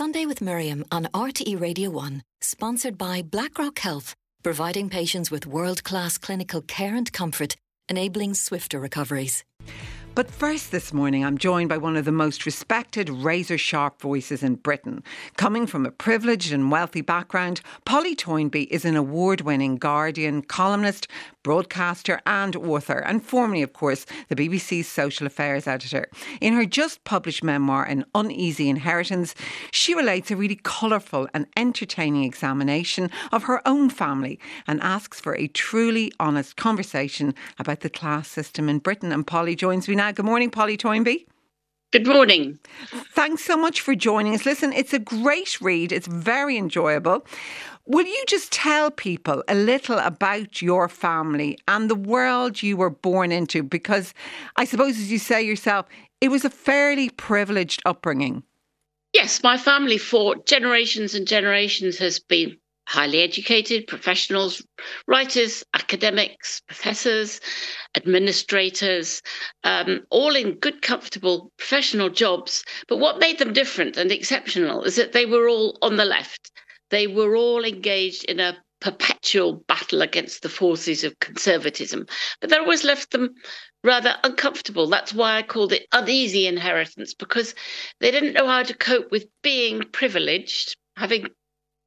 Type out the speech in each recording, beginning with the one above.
Sunday with Miriam on RTE Radio 1, sponsored by BlackRock Health, providing patients with world-class clinical care and comfort, enabling swifter recoveries. But first this morning, I'm joined by one of the most respected, razor-sharp voices in Britain. Coming from a privileged and wealthy background, Polly Toynbee is an award-winning Guardian columnist, broadcaster and author, and formerly, of course, the BBC's social affairs editor. In her just-published memoir, An Uneasy Inheritance, she relates a really colourful and entertaining examination of her own family and asks for a truly honest conversation about the class system in Britain. And Polly joins me now. Good morning, Polly Toynbee. Good morning. Thanks so much for joining us. Listen, it's a great read. It's very enjoyable. Will you just tell people a little about your family and the world you were born into? Because I suppose, as you say yourself, it was a fairly privileged upbringing. Yes, my family for generations and generations has been highly educated professionals, writers, academics, professors, administrators, all in good, comfortable professional jobs. But what made them different and exceptional is that they were all on the left. They were all engaged in a perpetual battle against the forces of conservatism. But that always left them rather uncomfortable. That's why I called it uneasy inheritance, because they didn't know how to cope with being privileged, having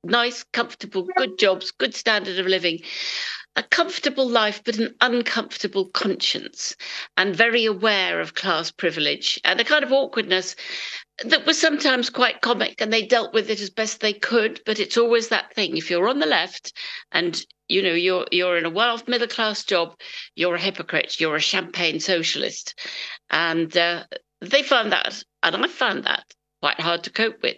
nice, comfortable, good jobs, good standard of living, a comfortable life, but an uncomfortable conscience, and very aware of class privilege and a kind of awkwardness that was sometimes quite comic, and they dealt with it as best they could. But it's always that thing. If you're on the left and, you know, you're in a wealth middle class job, you're a hypocrite, you're a champagne socialist. And they found that, and I found that quite hard to cope with.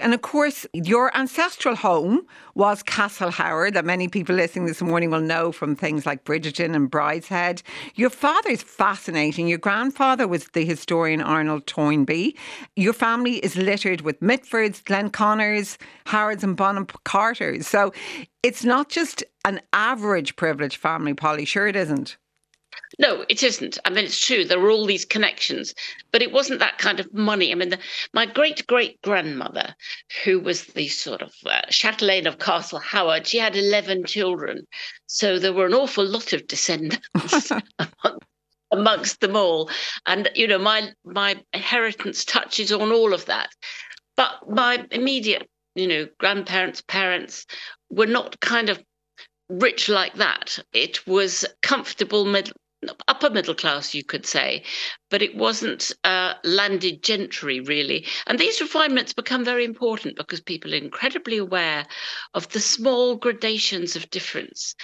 And of course, your ancestral home was Castle Howard, that many people listening this morning will know from things like Bridgerton and Brideshead. Your father's fascinating. Your grandfather was the historian Arnold Toynbee. Your family is littered with Mitfords, Glen Connors, Howards and Bonham Carters. So it's not just an average privileged family, Polly. Sure it isn't. No, it isn't. I mean, it's true. There were all these connections, but it wasn't that kind of money. I mean, my great-great-grandmother, who was the sort of chatelaine of Castle Howard, she had 11 children. So there were an awful lot of descendants amongst them all. And, you know, my inheritance touches on all of that. But my immediate, you know, grandparents, parents were not kind of rich like that. It was comfortable, upper middle class, you could say, but it wasn't landed gentry, really. And these refinements become very important because people are incredibly aware of the small gradations of difference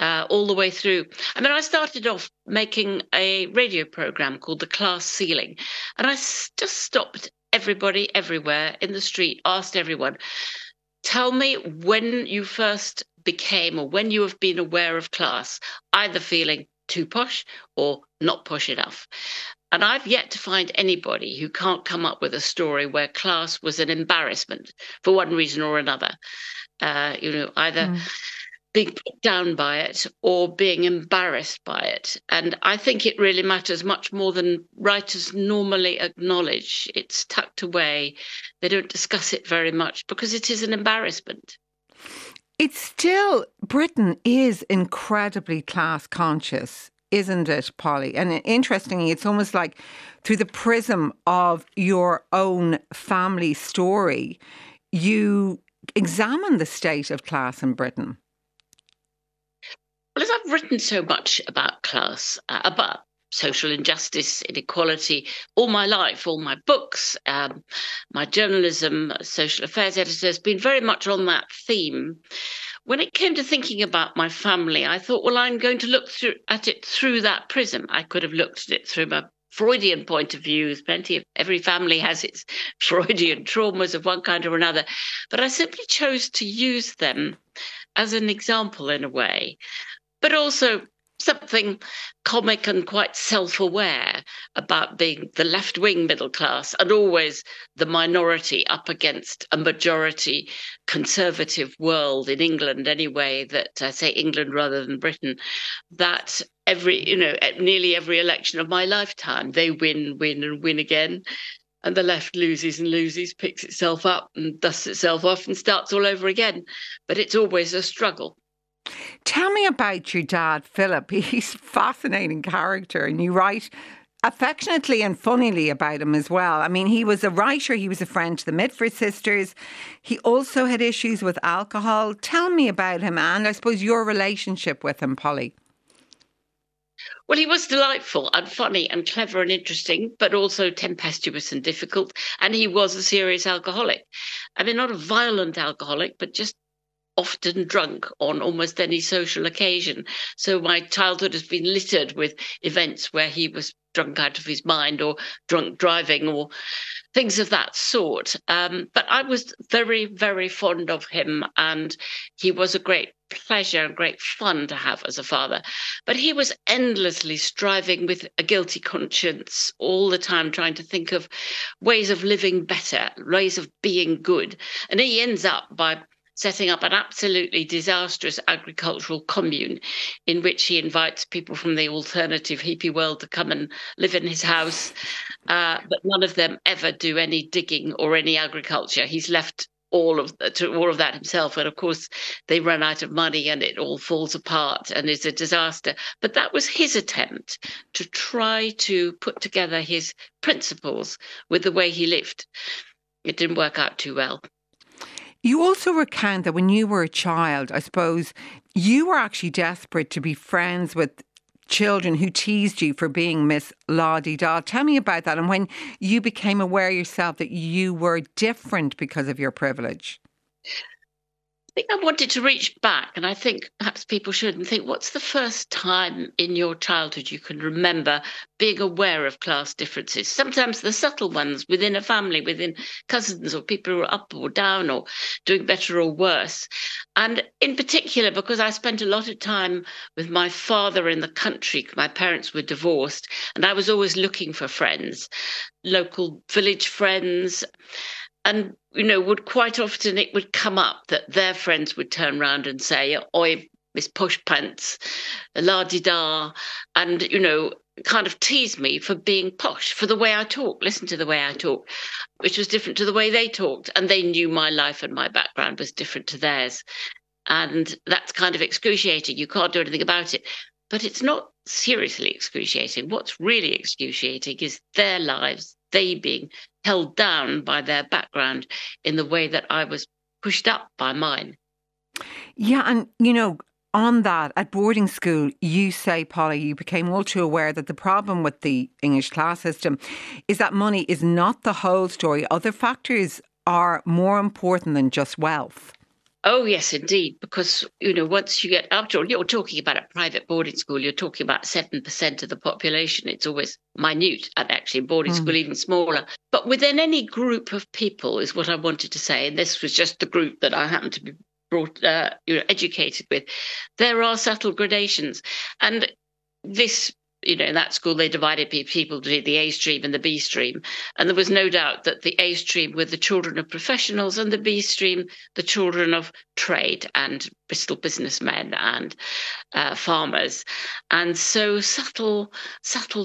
all the way through. I mean, I started off making a radio programme called The Class Ceiling, and I just stopped everybody everywhere in the street, asked everyone, tell me when you first became or when you have been aware of class, either feeling too posh or not posh enough. And I've yet to find anybody who can't come up with a story where class was an embarrassment for one reason or another, you know, either being put down by it or being embarrassed by it. And I think it really matters much more than writers normally acknowledge. It's tucked away. They don't discuss it very much because it is an embarrassment. It's still, Britain is incredibly class conscious, isn't it, Polly? And interestingly, it's almost like through the prism of your own family story, you examine the state of class in Britain. Well, as I've written so much about class, about social injustice, inequality, all my life, all my books, my journalism, social affairs editor has been very much on that theme. When it came to thinking about my family, I thought, well, I'm going to look at it through that prism. I could have looked at it through my Freudian point of view. There's plenty of, every family has its Freudian traumas of one kind or another. But I simply chose to use them as an example in a way, but also something comic and quite self-aware about being the left-wing middle class and always the minority up against a majority conservative world in England anyway, that I say England rather than Britain, that every, you know, at nearly every election of my lifetime, they win, win and win again. and the left loses and loses, picks itself up and dusts itself off and starts all over again. But it's always a struggle. Tell me about your dad, Philip. He's a fascinating character, and you write affectionately and funnily about him as well. I mean, he was a writer. He was a friend to the Mitfords sisters. He also had issues with alcohol. Tell me about him, and I suppose your relationship with him, Polly. Well, he was delightful and funny and clever and interesting, but also tempestuous and difficult. And he was a serious alcoholic. I mean, not a violent alcoholic, but just often drunk on almost any social occasion. So my childhood has been littered with events where he was drunk out of his mind or drunk driving or things of that sort. But I was very, very fond of him, and he was a great pleasure and great fun to have as a father. But he was endlessly striving with a guilty conscience all the time, trying to think of ways of living better, ways of being good. And he ends up by setting up an absolutely disastrous agricultural commune in which he invites people from the alternative hippie world to come and live in his house. But none of them ever do any digging or any agriculture. He's left all of that himself. And of course, they run out of money and it all falls apart and is a disaster. But that was his attempt to try to put together his principles with the way he lived. It didn't work out too well. You also recount that when you were a child, I suppose, you were actually desperate to be friends with children who teased you for being Miss La-di-da. Tell me about that and when you became aware yourself that you were different because of your privilege. I think I wanted to reach back, and I think perhaps people should, and think, what's the first time in your childhood you can remember being aware of class differences? Sometimes the subtle ones within a family, within cousins or people who are up or down or doing better or worse. And in particular, because I spent a lot of time with my father in the country, my parents were divorced, and I was always looking for friends, local village friends. And, would quite often it would come up that their friends would turn round and say, "Oi, Miss Posh Pants, la-di-da," and, kind of tease me for being posh, for the way I talk, listen to the way I talk, which was different to the way they talked. And they knew my life and my background was different to theirs. And that's kind of excruciating. You can't do anything about it. But it's not seriously excruciating. What's really excruciating is their lives, they being held down by their background in the way that I was pushed up by mine. Yeah, and, on that, at boarding school, you say, Polly, you became all too aware that the problem with the English class system is that money is not the whole story. Other factors are more important than just wealth. Oh, yes, indeed, because, once you get, after all, you're talking about a private boarding school, you're talking about 7% of the population. It's always minute, and actually boarding school even smaller. But within any group of people is what I wanted to say, and this was just the group that I happened to be brought, educated with, there are subtle gradations. And this, in that school, they divided people between the A stream and the B stream. And there was no doubt that the A stream were the children of professionals and the B stream, the children of trade and Bristol businessmen and farmers. And so subtle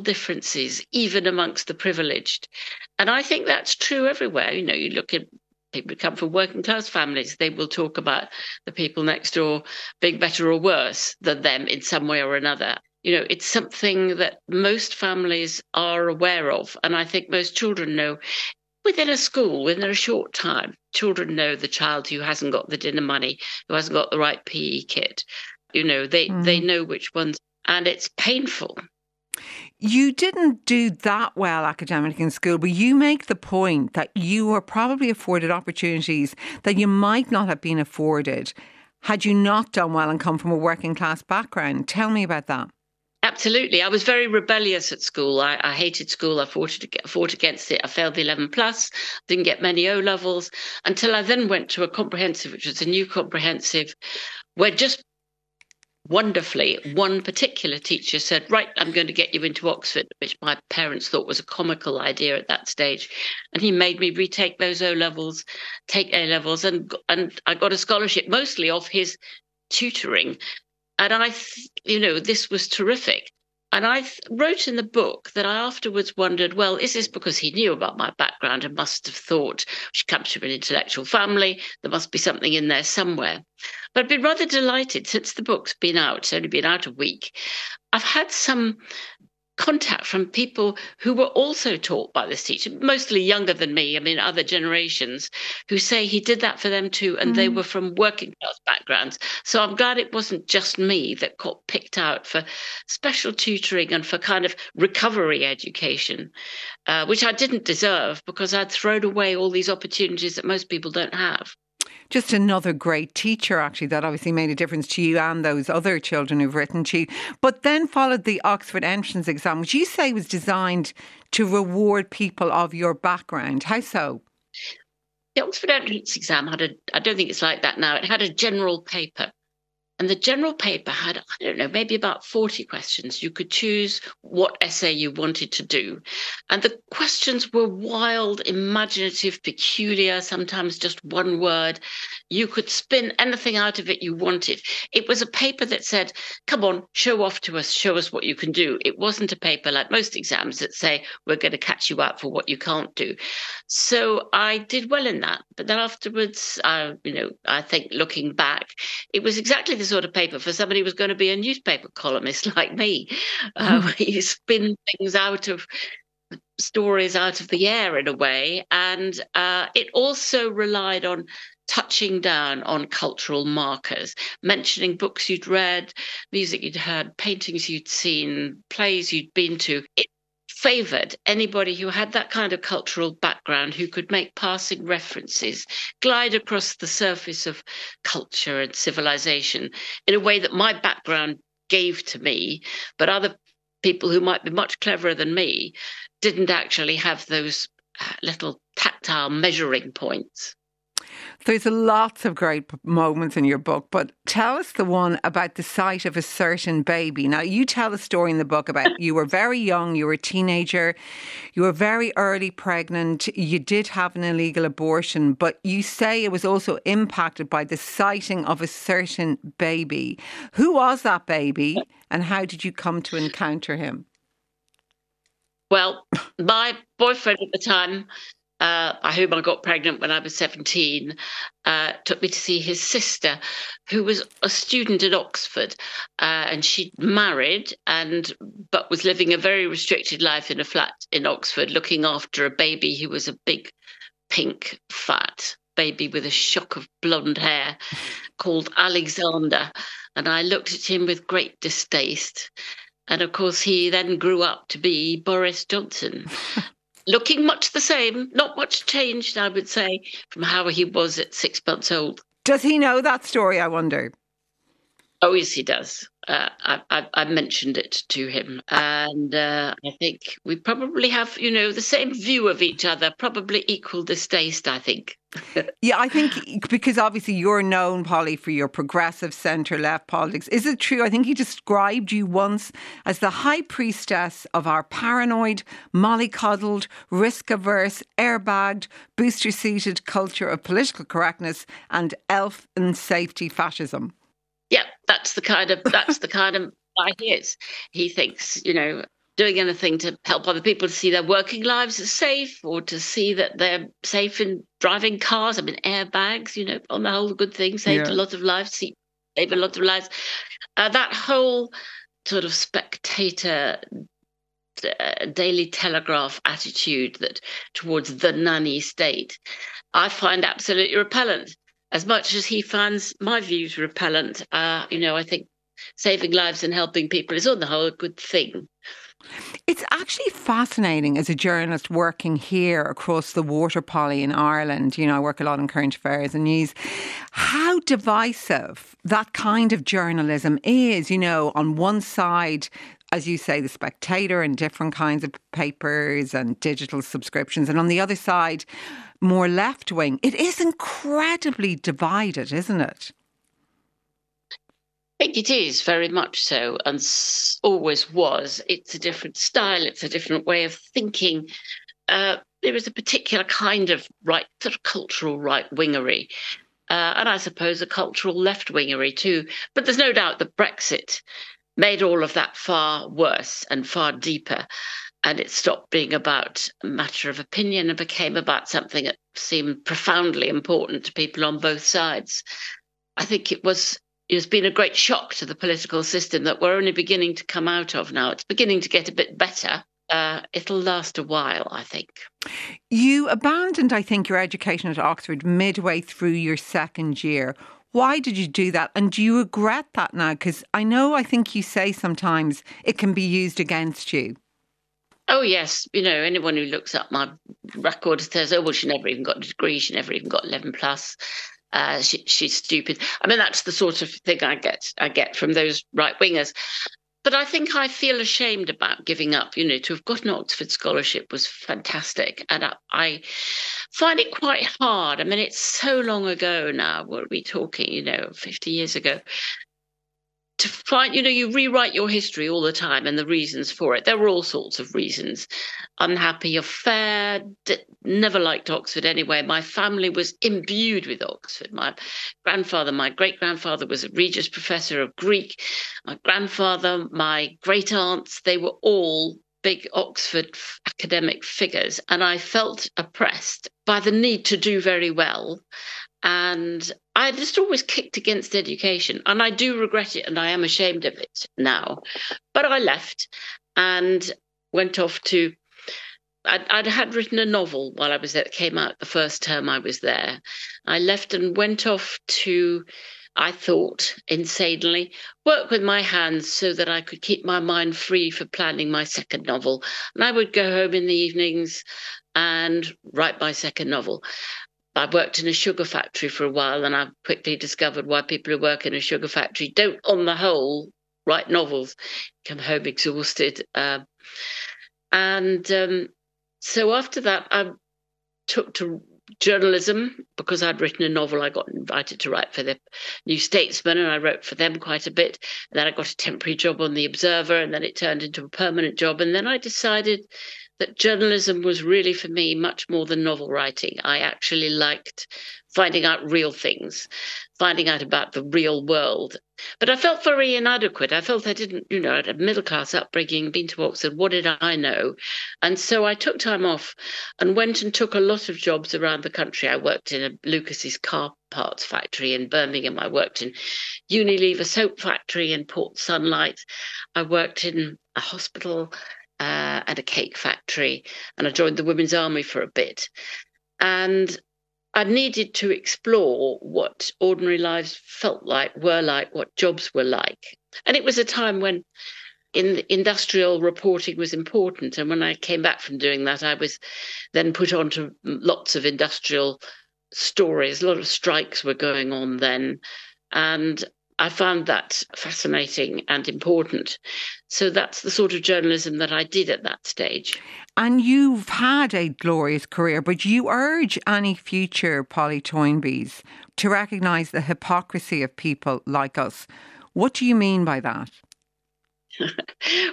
differences, even amongst the privileged. And I think that's true everywhere. You look at people who come from working class families, they will talk about the people next door being better or worse than them in some way or another. It's something that most families are aware of. And I think most children know within a school, within a short time, children know the child who hasn't got the dinner money, who hasn't got the right PE kit. They know which ones, and it's painful. You didn't do that well academically in school, but you make the point that you were probably afforded opportunities that you might not have been afforded had you not done well and come from a working class background. Tell me about that. Absolutely. I was very rebellious at school. I hated school. I fought against it. I failed the 11 plus, didn't get many O-levels until I then went to a comprehensive, which was a new comprehensive, where just wonderfully one particular teacher said, "Right, I'm going to get you into Oxford," which my parents thought was a comical idea at that stage. And he made me retake those O-levels, take A-levels, and I got a scholarship mostly off his tutoring. And this was terrific. And I wrote in the book that I afterwards wondered, well, is this because he knew about my background and must have thought, she comes from an intellectual family, there must be something in there somewhere. But I've been rather delighted since the book's been out, it's only been out a week. I've had some contact from people who were also taught by this teacher, mostly younger than me, I mean, other generations, who say he did that for them too, and they were from working class backgrounds. So I'm glad it wasn't just me that got picked out for special tutoring and for kind of recovery education, which I didn't deserve because I'd thrown away all these opportunities that most people don't have. Just another great teacher, actually, that obviously made a difference to you and those other children who've written to you. But then followed the Oxford Entrance Exam, which you say was designed to reward people of your background. How so? The Oxford Entrance Exam had a, I don't think it's like that now, it had a general paper. And the general paper had, I don't know, maybe about 40 questions. You could choose what essay you wanted to do. And the questions were wild, imaginative, peculiar, sometimes just one word. You could spin anything out of it you wanted. It was a paper that said, come on, show off to us, show us what you can do. It wasn't a paper like most exams that say, we're going to catch you out for what you can't do. So I did well in that. But then afterwards, I think looking back, it was exactly the sort of paper for somebody who was going to be a newspaper columnist like me, where you spin things out of stories out of the air in a way. And it also relied on touching down on cultural markers, mentioning books you'd read, music you'd heard, paintings you'd seen, plays you'd been to. It favoured anybody who had that kind of cultural background who could make passing references, glide across the surface of culture and civilization in a way that my background gave to me, but other people who might be much cleverer than me didn't actually have those little tactile measuring points. There's lots of great moments in your book, but tell us the one about the sight of a certain baby. Now, you tell a story in the book about you were very young, you were a teenager, you were very early pregnant, you did have an illegal abortion, but you say it was also impacted by the sighting of a certain baby. Who was that baby and how did you come to encounter him? Well, my boyfriend at the time, by whom I got pregnant when I was 17, took me to see his sister, who was a student at Oxford, and she'd married but was living a very restricted life in a flat in Oxford, looking after a baby who was a big, pink, fat baby with a shock of blonde hair called Alexander. And I looked at him with great distaste. And of course, he then grew up to be Boris Johnson. Looking much the same, not much changed, I would say, from how he was at 6 months old. Does he know that story, I wonder? Oh, yes, he does. I mentioned it to him. And I think we probably have, the same view of each other, probably equal distaste, I think. Yeah, I think because obviously you're known, Polly, for your progressive centre-left politics. Is it true? I think he described you once as the high priestess of our paranoid, mollycoddled, risk-averse, airbagged, booster-seated culture of political correctness and elf and safety fascism. Yeah, that's the kind of guy he is. He thinks, doing anything to help other people to see their working lives as safe or to see that they're safe in driving cars. I mean, airbags, on the whole, good thing, saved a lot of lives, saved a lot of lives. That whole sort of Spectator, Daily Telegraph attitude that towards the nanny state, I find absolutely repellent. As much as he finds my views repellent, I think saving lives and helping people is on the whole a good thing. It's actually fascinating as a journalist working here across the water, Polly, in Ireland. I work a lot on current affairs and news. How divisive that kind of journalism is, on one side, as you say, The Spectator and different kinds of papers and digital subscriptions. And on the other side, more left-wing. It is incredibly divided, isn't it? I think it is, very much so, and always was. It's a different style. It's a different way of thinking. There is a particular kind of sort of cultural right-wingery. And I suppose a cultural left-wingery too. But there's no doubt that Brexit made all of that far worse and far deeper. And it stopped being about a matter of opinion and became about something that seemed profoundly important to people on both sides. I think it's been a great shock to the political system that we're only beginning to come out of now. It's beginning to get a bit better. It'll last a while, I think. You abandoned, I think, your education at Oxford midway through your second year. Why did you do that? And do you regret that now? Because I think you say sometimes it can be used against you. Oh, yes. You know, anyone who looks up my record says, oh, well, she never even got a degree. She never even got 11 plus. She's stupid. I mean, that's the sort of thing I get from those right-wingers. But I think I feel ashamed about giving up. You know, to have got an Oxford scholarship was fantastic. And I find it quite hard. I mean, it's so long ago now. What are we talking, 50 years ago? To find, you rewrite your history all the time and the reasons for it. There were all sorts of reasons. Unhappy affair, never liked Oxford anyway. My family was imbued with Oxford. My grandfather, my great-grandfather was a Regius Professor of Greek. My grandfather, my great-aunts, they were all big Oxford academic figures. And I felt oppressed by the need to do very well. And I just always kicked against education, and I do regret it, and I am ashamed of it now. But I left and went off to, I'd written a novel while I was there, that came out the first term I was there. I left and went off to, I thought, insanely, work with my hands so that I could keep my mind free for planning my second novel. And I would go home in the evenings and write my second novel. I worked in a sugar factory for a while, and I quickly discovered why people who work in a sugar factory don't, on the whole, write novels. Come home exhausted. So after that, I took to journalism because I'd written a novel. I got invited to write for the New Statesman, and I wrote for them quite a bit. And then I got a temporary job on The Observer, and then it turned into a permanent job. And then I decided that journalism was really, for me, much more than novel writing. I actually liked finding out real things, finding out about the real world. But I felt very inadequate. I felt I didn't, I had a middle-class upbringing, been to Oxford, what did I know? And so I took time off and went and took a lot of jobs around the country. I worked in a Lucas's car parts factory in Birmingham. I worked in Unilever soap factory in Port Sunlight. I worked in a hospital at a cake factory, and I joined the Women's Army for a bit. And I needed to explore what ordinary lives felt like, were like, what jobs were like. And it was a time when industrial reporting was important. And when I came back from doing that, I was then put onto lots of industrial stories. A lot of strikes were going on then. And I found that fascinating and important. So that's the sort of journalism that I did at that stage. And you've had a glorious career, but you urge any future Polly Toynbees to recognise the hypocrisy of people like us. What do you mean by that?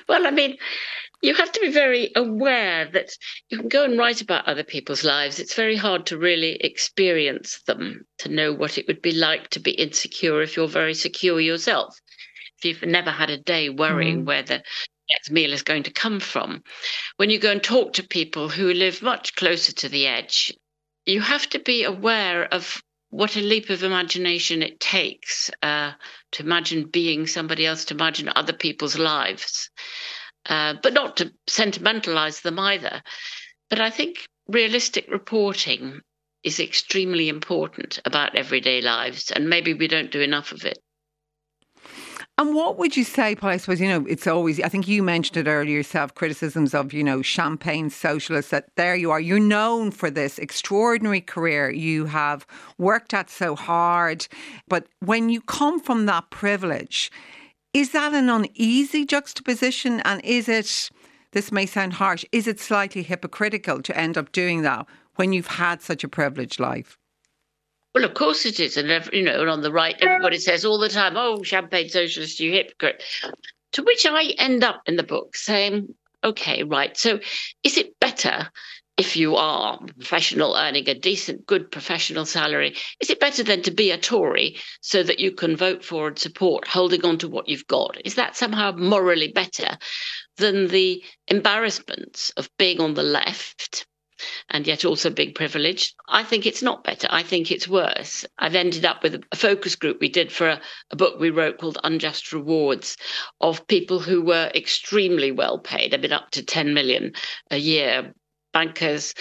Well, I mean, you have to be very aware that you can go and write about other people's lives. It's very hard to really experience them, to know what it would be like to be insecure if you're very secure yourself. If you've never had a day worrying where the next meal is going to come from. When you go and talk to people who live much closer to the edge, you have to be aware of what a leap of imagination it takes to imagine being somebody else, to imagine other people's lives, but not to sentimentalize them either. But I think realistic reporting is extremely important about everyday lives, and maybe we don't do enough of it. And what would you say, Polly? I suppose, it's always, I think you mentioned it earlier yourself, criticisms of, champagne socialists, that there you are. You're known for this extraordinary career you have worked at so hard. But when you come from that privilege, is that an uneasy juxtaposition? And is it, this may sound harsh, is it slightly hypocritical to end up doing that when you've had such a privileged life? Well, of course it is. And, and on the right, everybody says all the time, oh, champagne socialist, you hypocrite. To which I end up in the book saying, OK, right. So is it better if you are a professional earning a decent, good professional salary, is it better than to be a Tory so that you can vote for and support holding on to what you've got? Is that somehow morally better than the embarrassments of being on the left and yet also being privileged? I think it's not better. I think it's worse. I've ended up with a focus group we did for a book we wrote called Unjust Rewards of people who were extremely well paid, I mean, up to 10 million a year, bankers,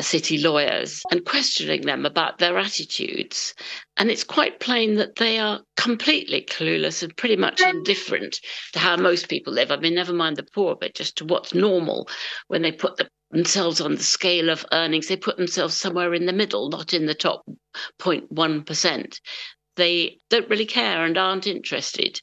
city lawyers, and questioning them about their attitudes. And it's quite plain that they are completely clueless and pretty much indifferent to how most people live. I mean, never mind the poor, but just to what's normal. When they put themselves on the scale of earnings, they put themselves somewhere in the middle, not in the top 0.1%. They don't really care and aren't interested.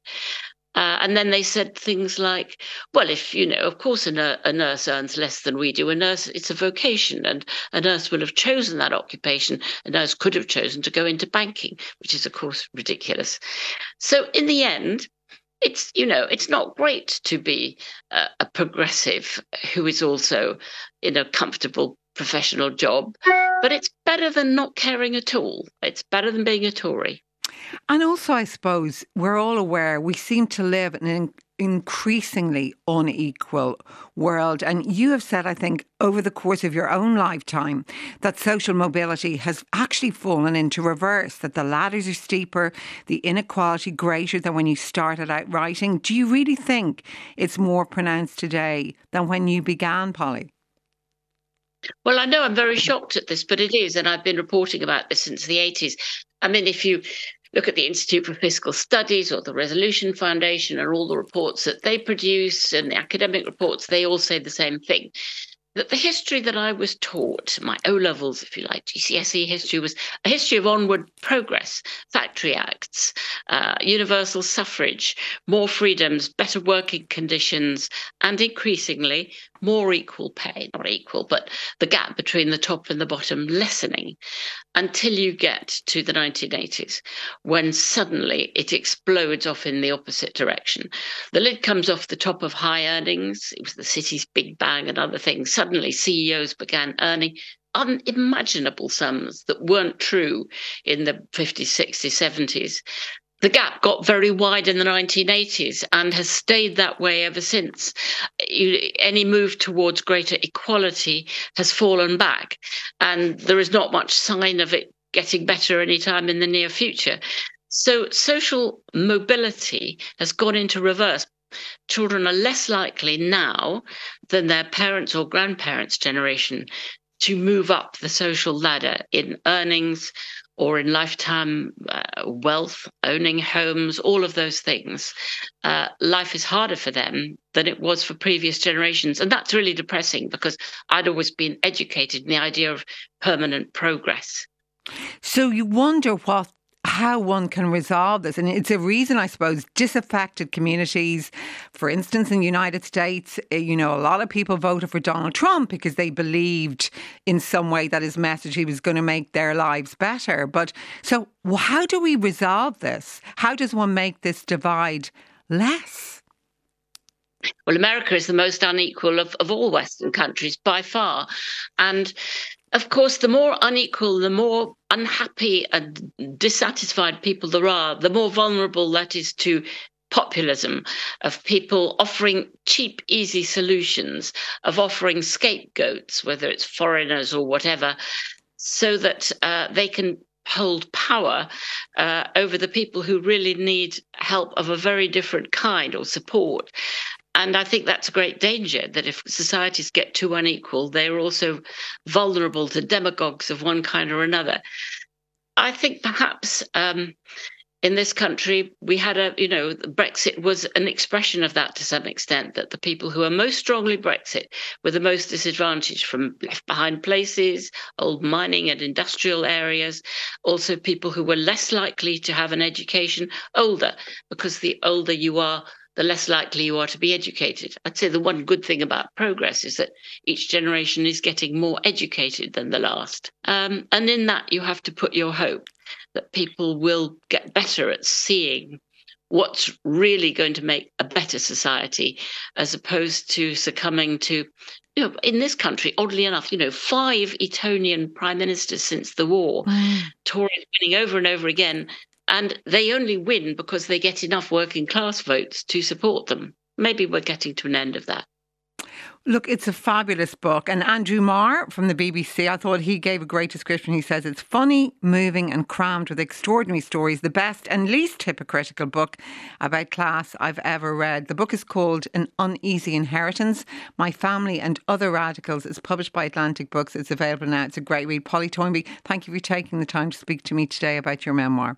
And then they said things like, well, if, you know, of course a nurse earns less than we do. A nurse, it's a vocation, and a nurse will have chosen that occupation. A nurse could have chosen to go into banking, which is, of course, ridiculous. So in the end, it's, you know, it's not great to be a progressive who is also in a comfortable professional job, but it's better than not caring at all. It's better than being a Tory. And also, I suppose, we're all aware we seem to live in an increasingly unequal world. And you have said, I think, over the course of your own lifetime, that social mobility has actually fallen into reverse, that the ladders are steeper, the inequality greater than when you started out writing. Do you really think it's more pronounced today than when you began, Polly? Well, I know I'm very shocked at this, but it is. And I've been reporting about this since the 80s. I mean, if you look at the Institute for Fiscal Studies or the Resolution Foundation and all the reports that they produce and the academic reports, they all say the same thing, that the history that I was taught, my O-levels, if you like, GCSE history, was a history of onward progress, Factory Acts, universal suffrage, more freedoms, better working conditions, and increasingly more equal pay, not equal, but the gap between the top and the bottom lessening until you get to the 1980s, when suddenly it explodes off in the opposite direction. The lid comes off the top of high earnings. It was the city's big bang and other things. Suddenly CEOs began earning unimaginable sums that weren't true in the 50s, 60s, 70s. The gap got very wide in the 1980s and has stayed that way ever since. Any move towards greater equality has fallen back, and there is not much sign of it getting better anytime in the near future. So social mobility has gone into reverse. Children are less likely now than their parents' or grandparents' generation to move up the social ladder in earnings or in lifetime wealth, owning homes, all of those things. Life is harder for them than it was for previous generations. And that's really depressing, because I'd always been educated in the idea of permanent progress. So you wonder how one can resolve this. And it's a reason, I suppose, disaffected communities, for instance, in the United States, you know, a lot of people voted for Donald Trump because they believed in some way that his message, he was going to make their lives better. But so how do we resolve this? How does one make this divide less? Well, America is the most unequal of all Western countries by far. And of course, the more unequal, the more unhappy and dissatisfied people there are, the more vulnerable that is to populism, of people offering cheap, easy solutions, of offering scapegoats, whether it's foreigners or whatever, so that they can hold power over the people who really need help of a very different kind or support. And I think that's a great danger, that if societies get too unequal, they're also vulnerable to demagogues of one kind or another. I think perhaps in this country, we had Brexit was an expression of that to some extent, that the people who are most strongly Brexit were the most disadvantaged, from left behind places, old mining and industrial areas, also people who were less likely to have an education, older, because the older you are, the less likely you are to be educated. I'd say the one good thing about progress is that each generation is getting more educated than the last. And in that, you have to put your hope that people will get better at seeing what's really going to make a better society, as opposed to succumbing to, you know, in this country, oddly enough, you know, 5 Etonian prime ministers since the war, Tories winning over and over again, and they only win because they get enough working class votes to support them. Maybe we're getting to an end of that. Look, it's a fabulous book. And Andrew Marr from the BBC, I thought he gave a great description. He says it's funny, moving and crammed with extraordinary stories. The best and least hypocritical book about class I've ever read. The book is called An Uneasy Inheritance. My Family and Other Radicals is published by Atlantic Books. It's available now. It's a great read. Polly Toynbee, thank you for taking the time to speak to me today about your memoir.